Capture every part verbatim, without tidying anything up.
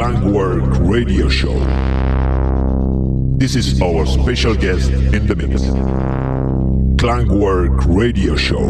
Clangwork Radio Show. This is our special guest in the mix. Clangwork Radio Show.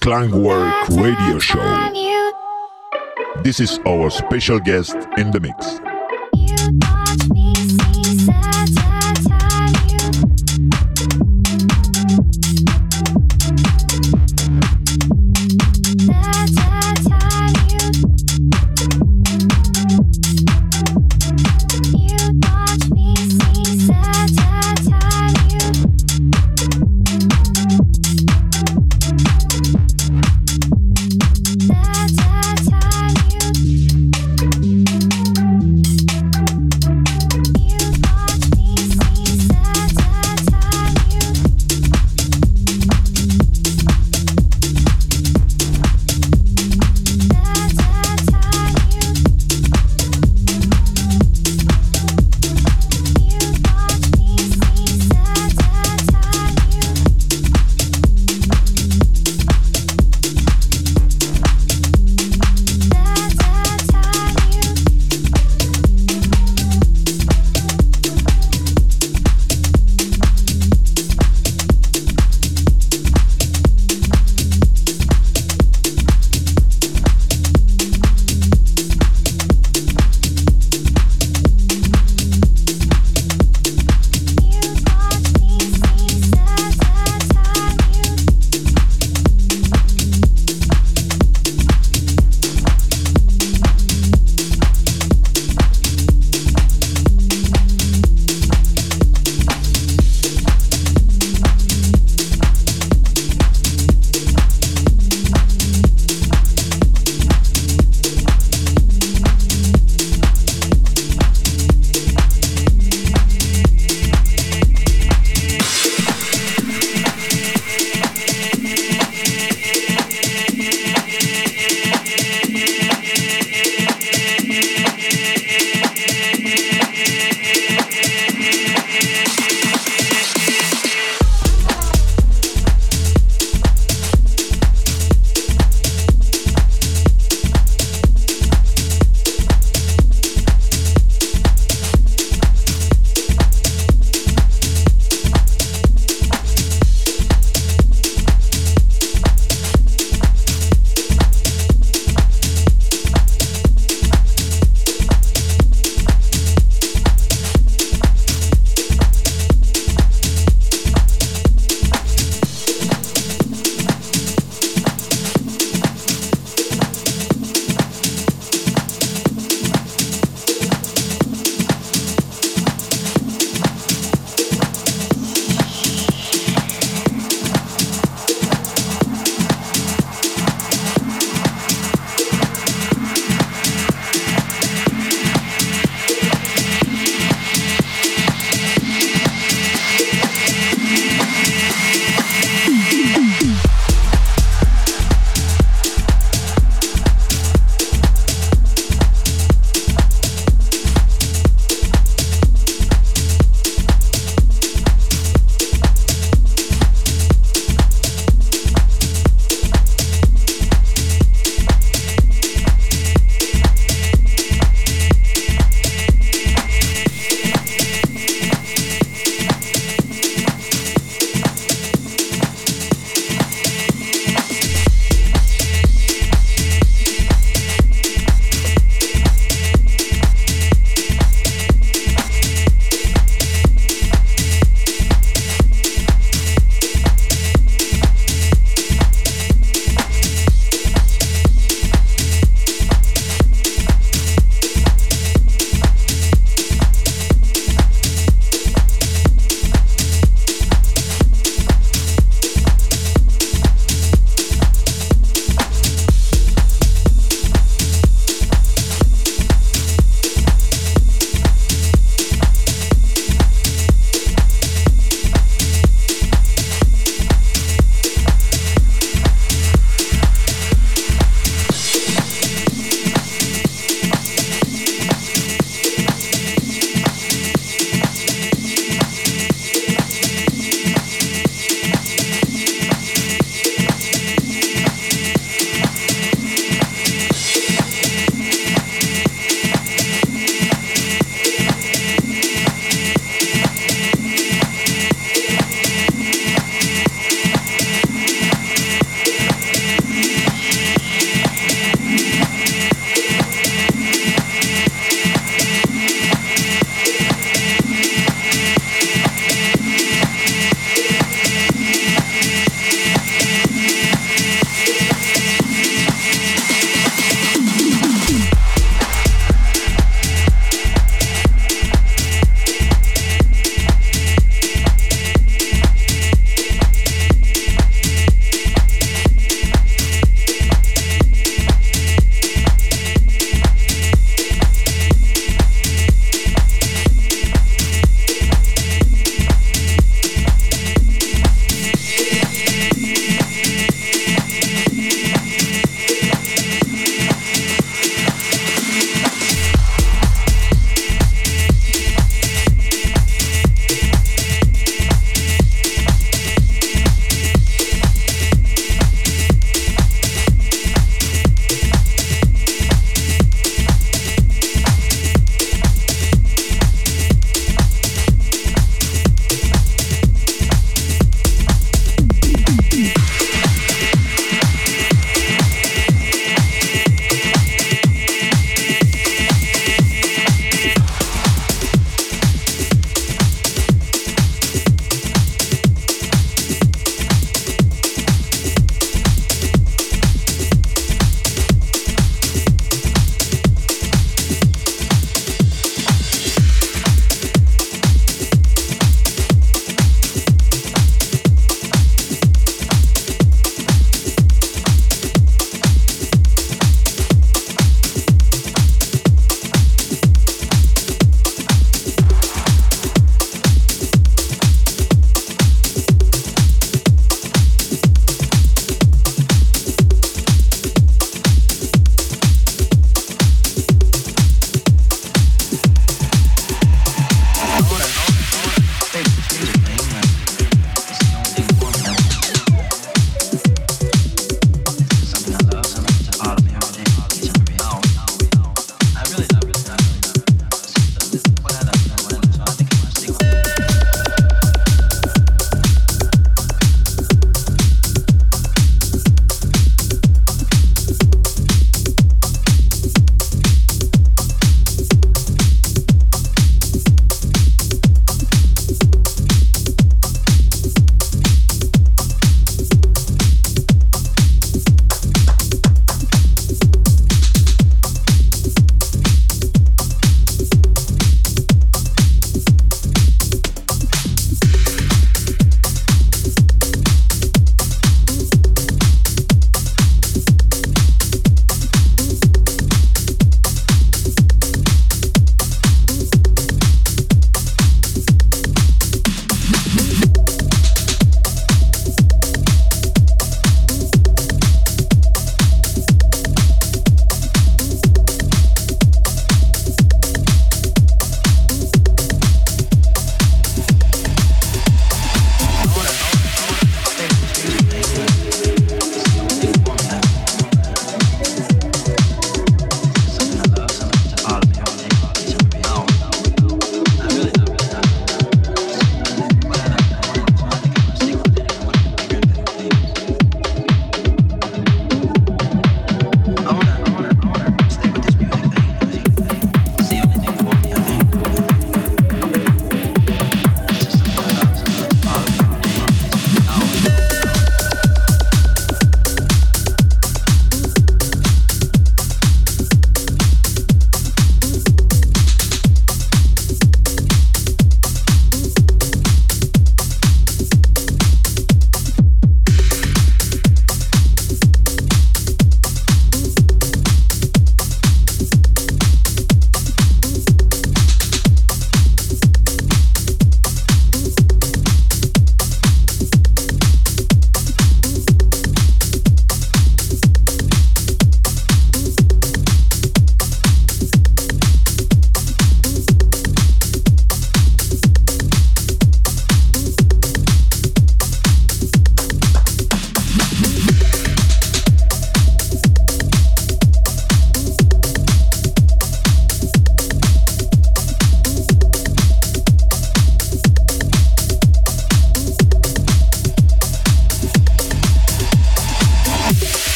Clangwork Radio Show. This is our special guest in the mix. Thank you.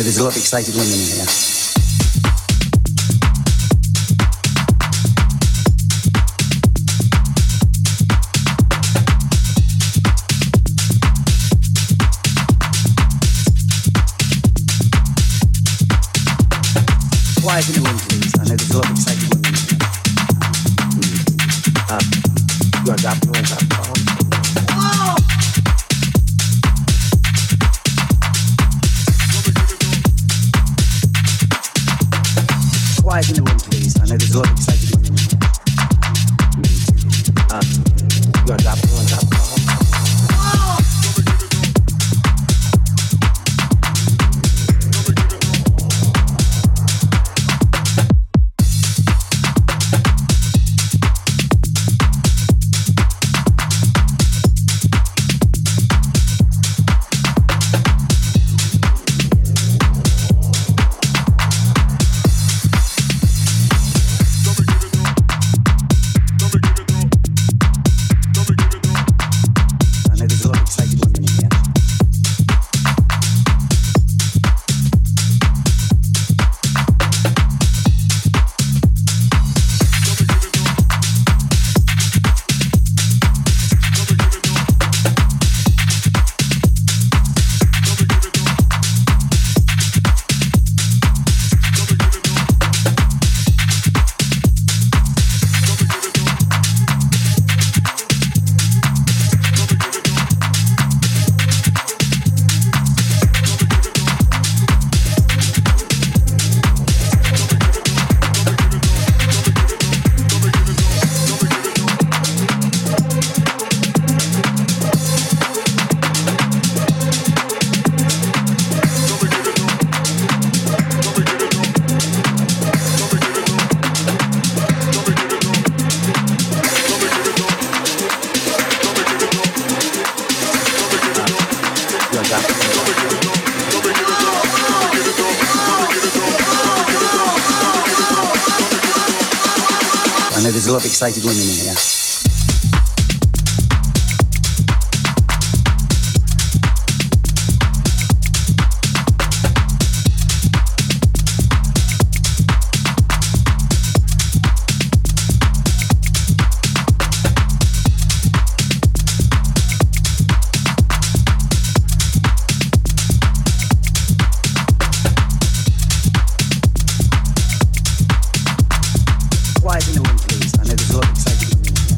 There's a lot of excited women in here. Quiet in the room, please. I know there's a lot of excited women in here. Up, guys up, guys up. Whoa! Quiet in the room, please. I know there's a lot of excited women in here. Um, you want to drop, you want to drop. There's a lot of excited women in here. Quiet in the room, please. I know there's a lot of excited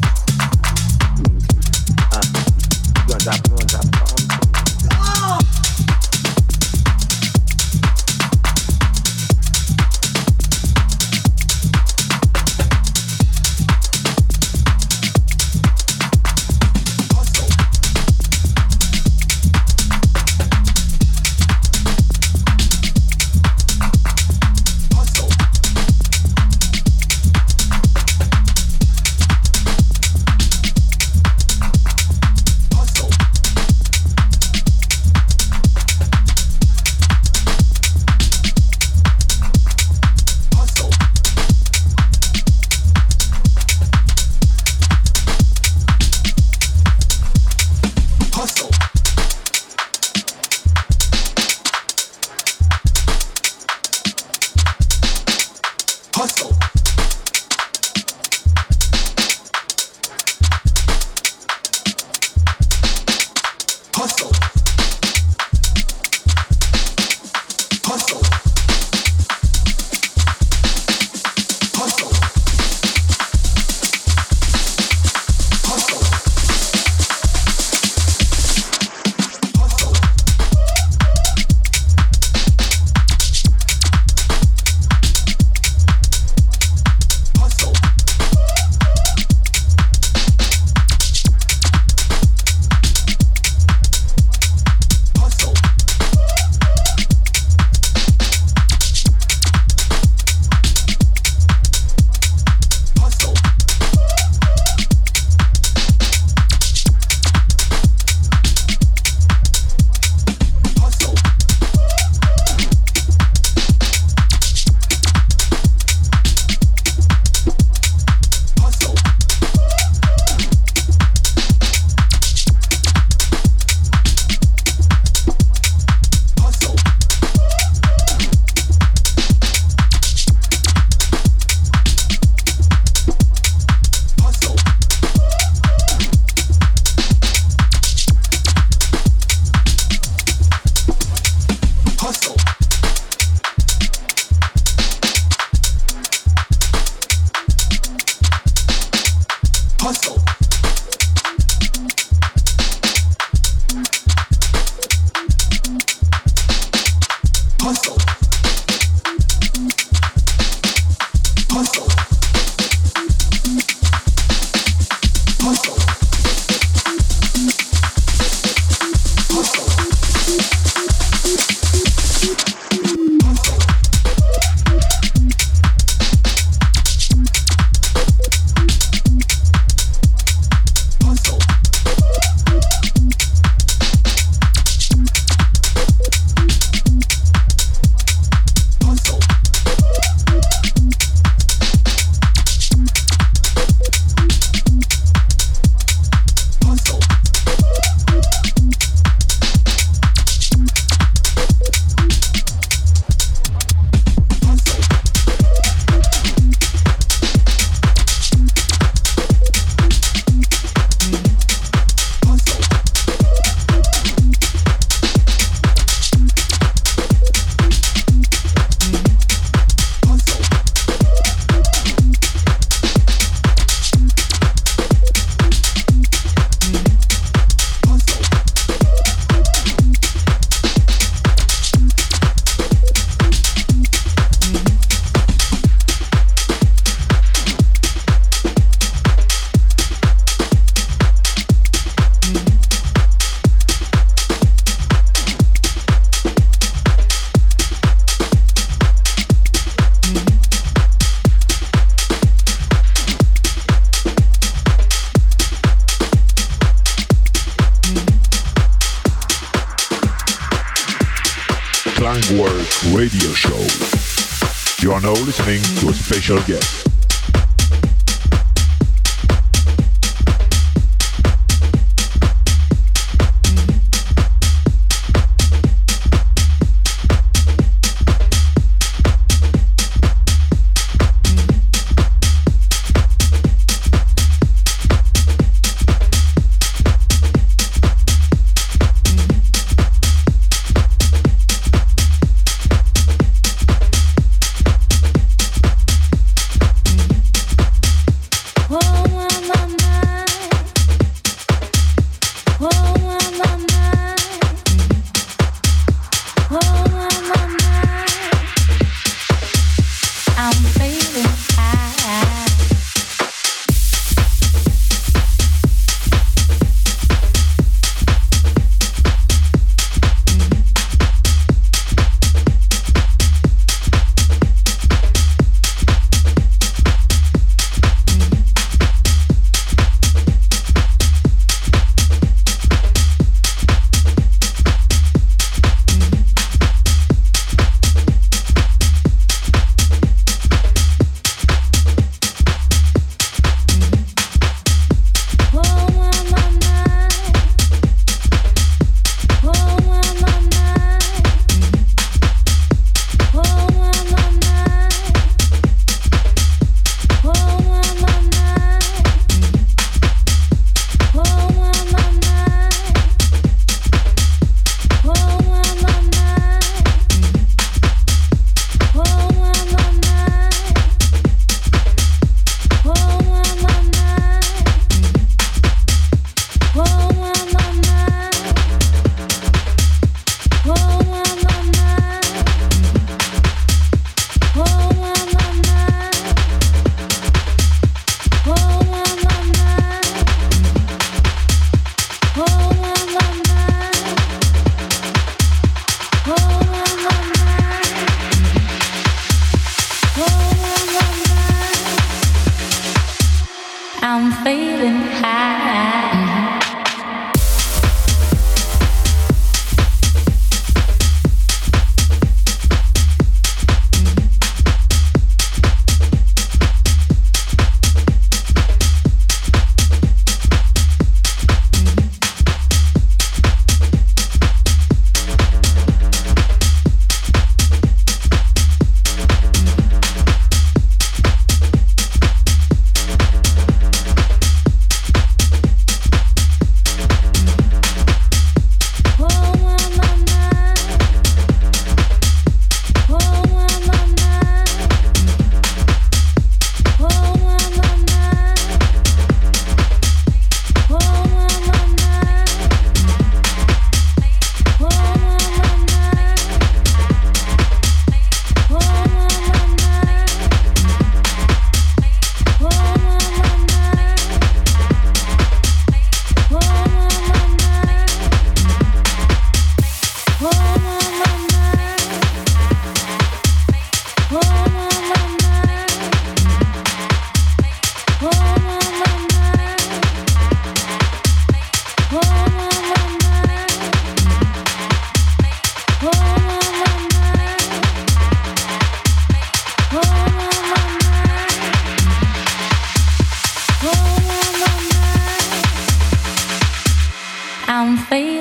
women in here. hustle. Hustle. Hustle. Hustle. Clangwork Radio Show. You are now listening to a special guest.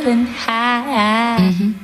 feeling high. Mm-hmm.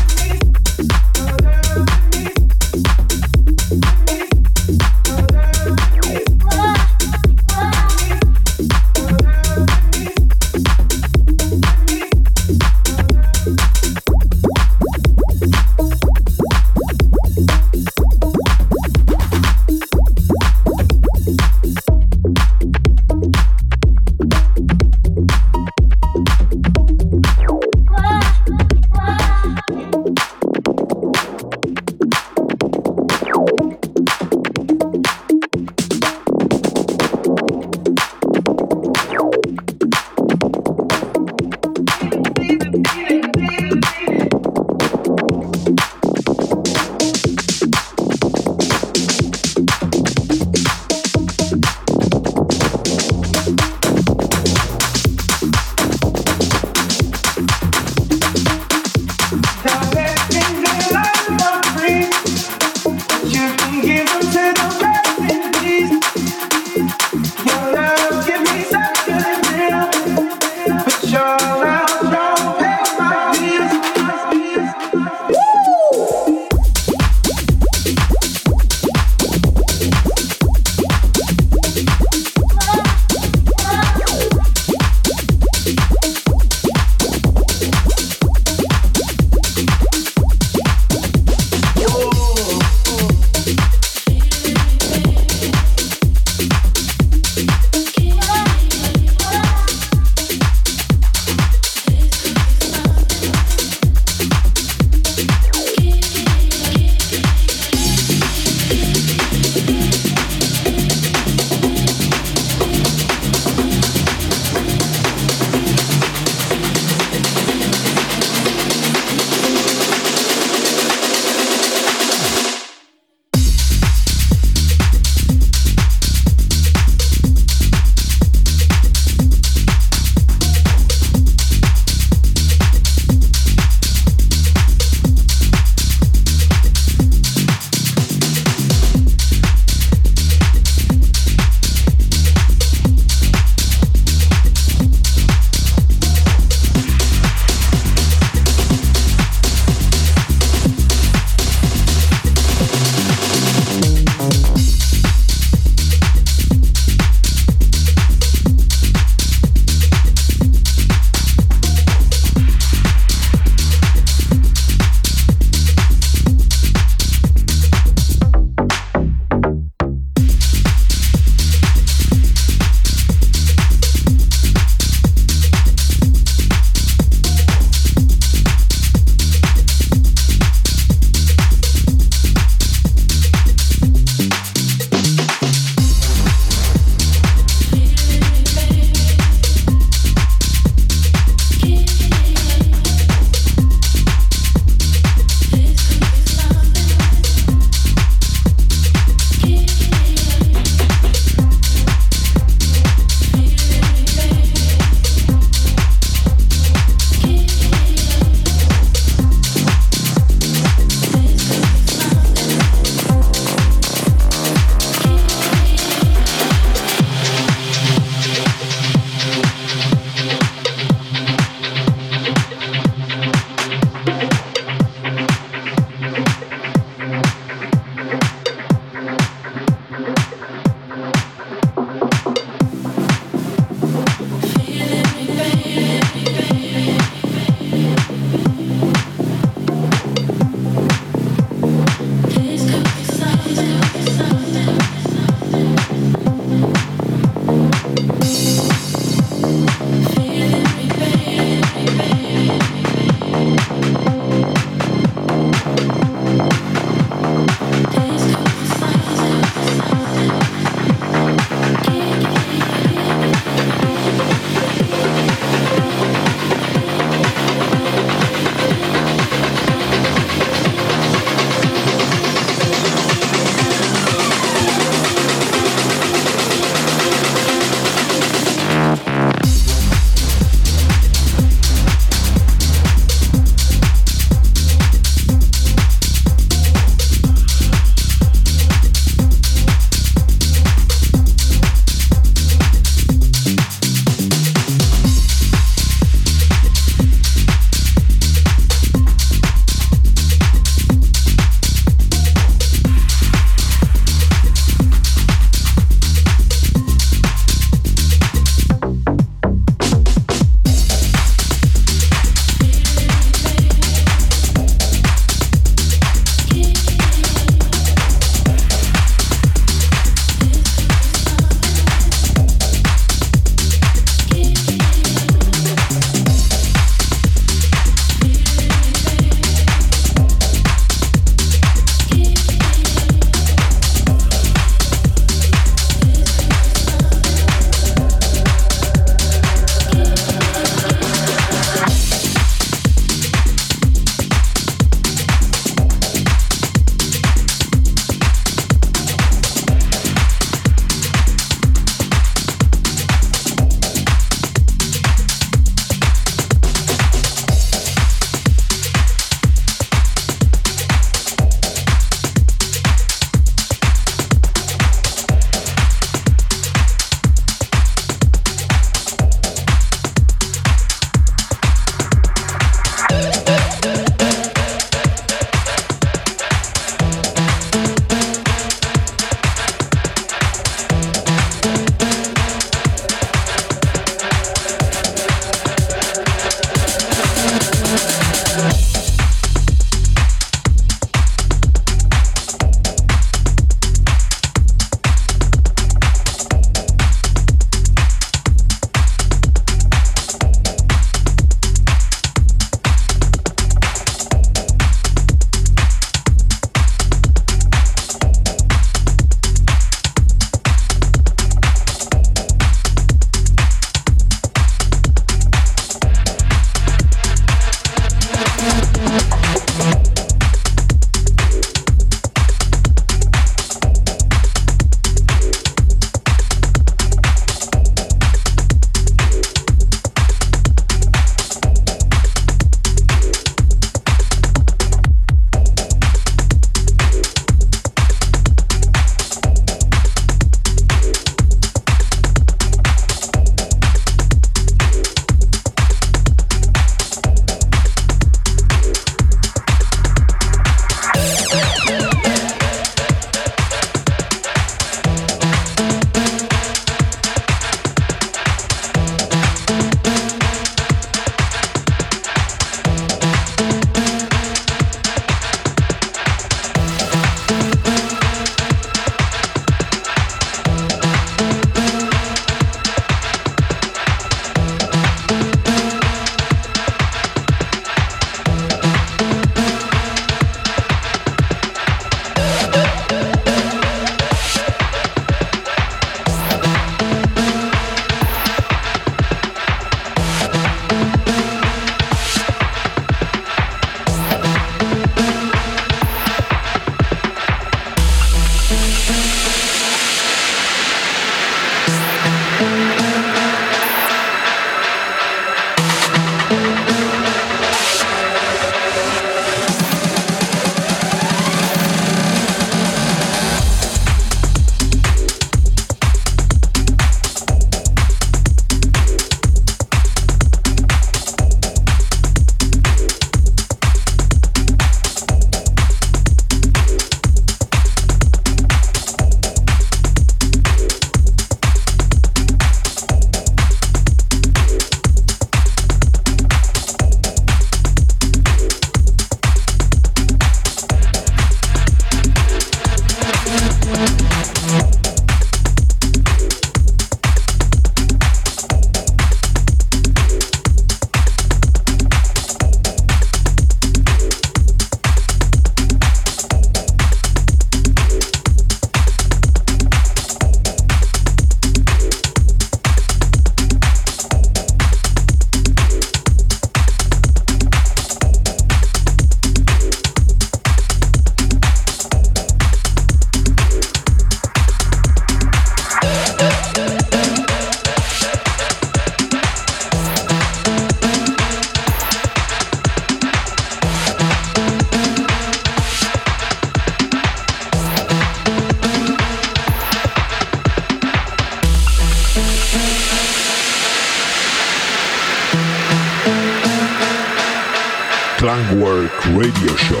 Clangwork Radio Show.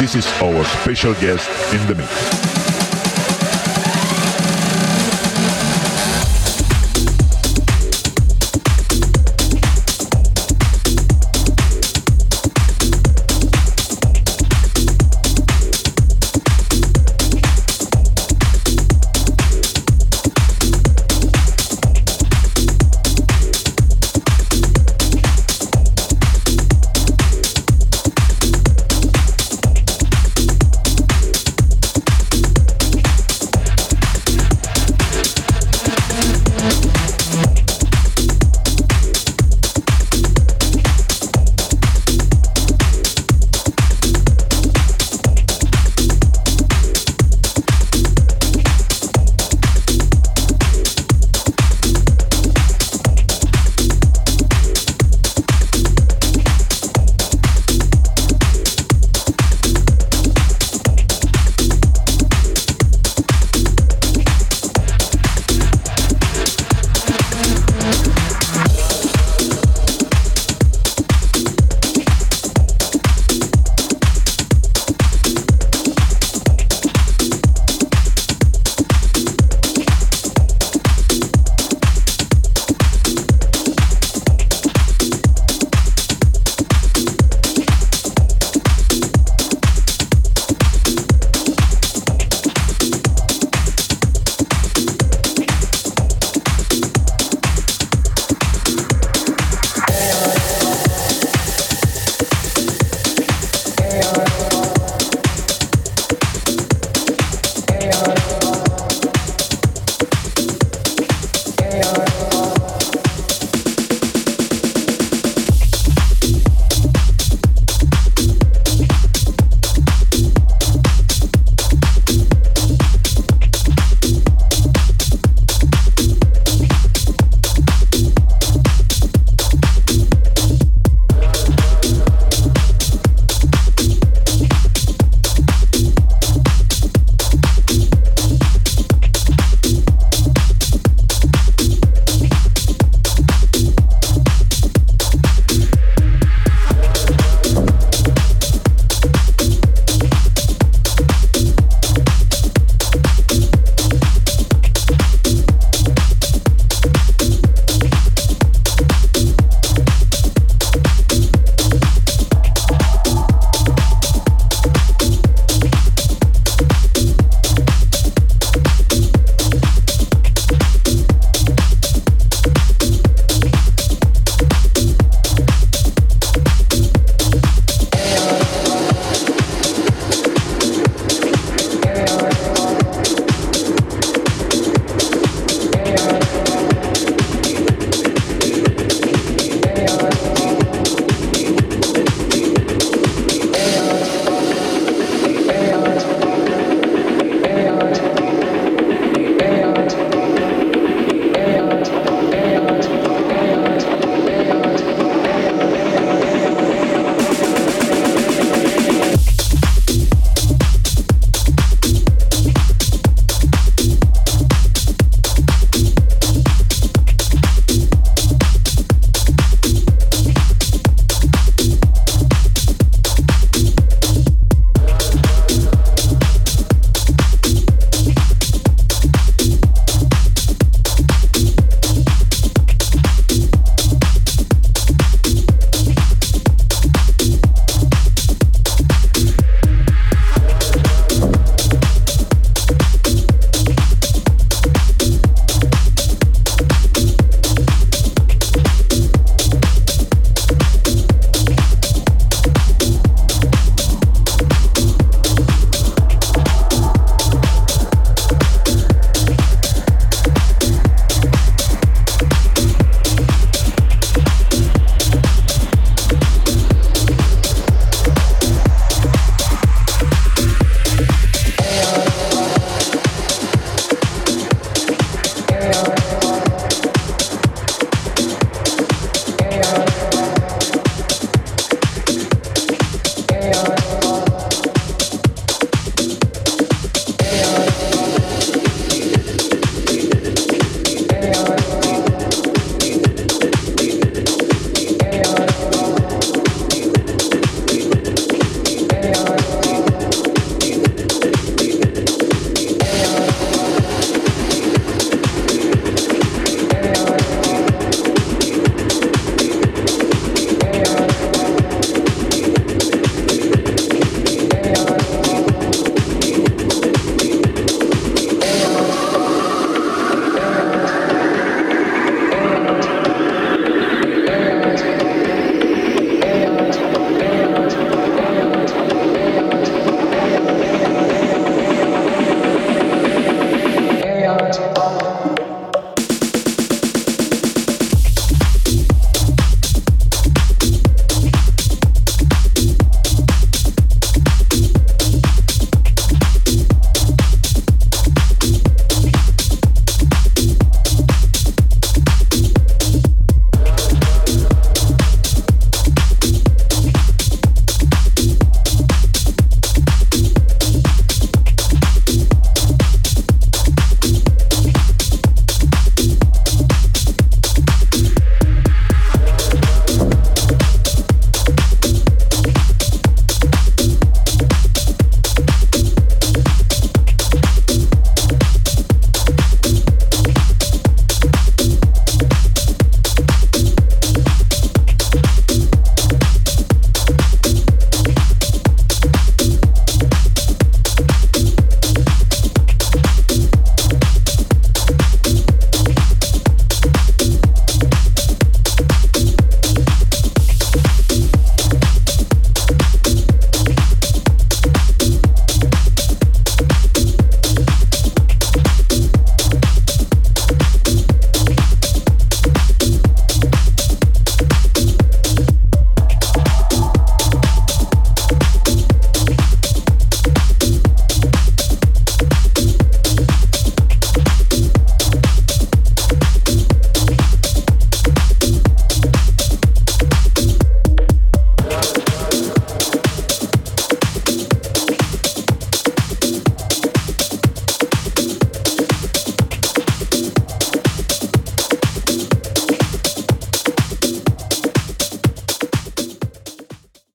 This is our special guest in the mix.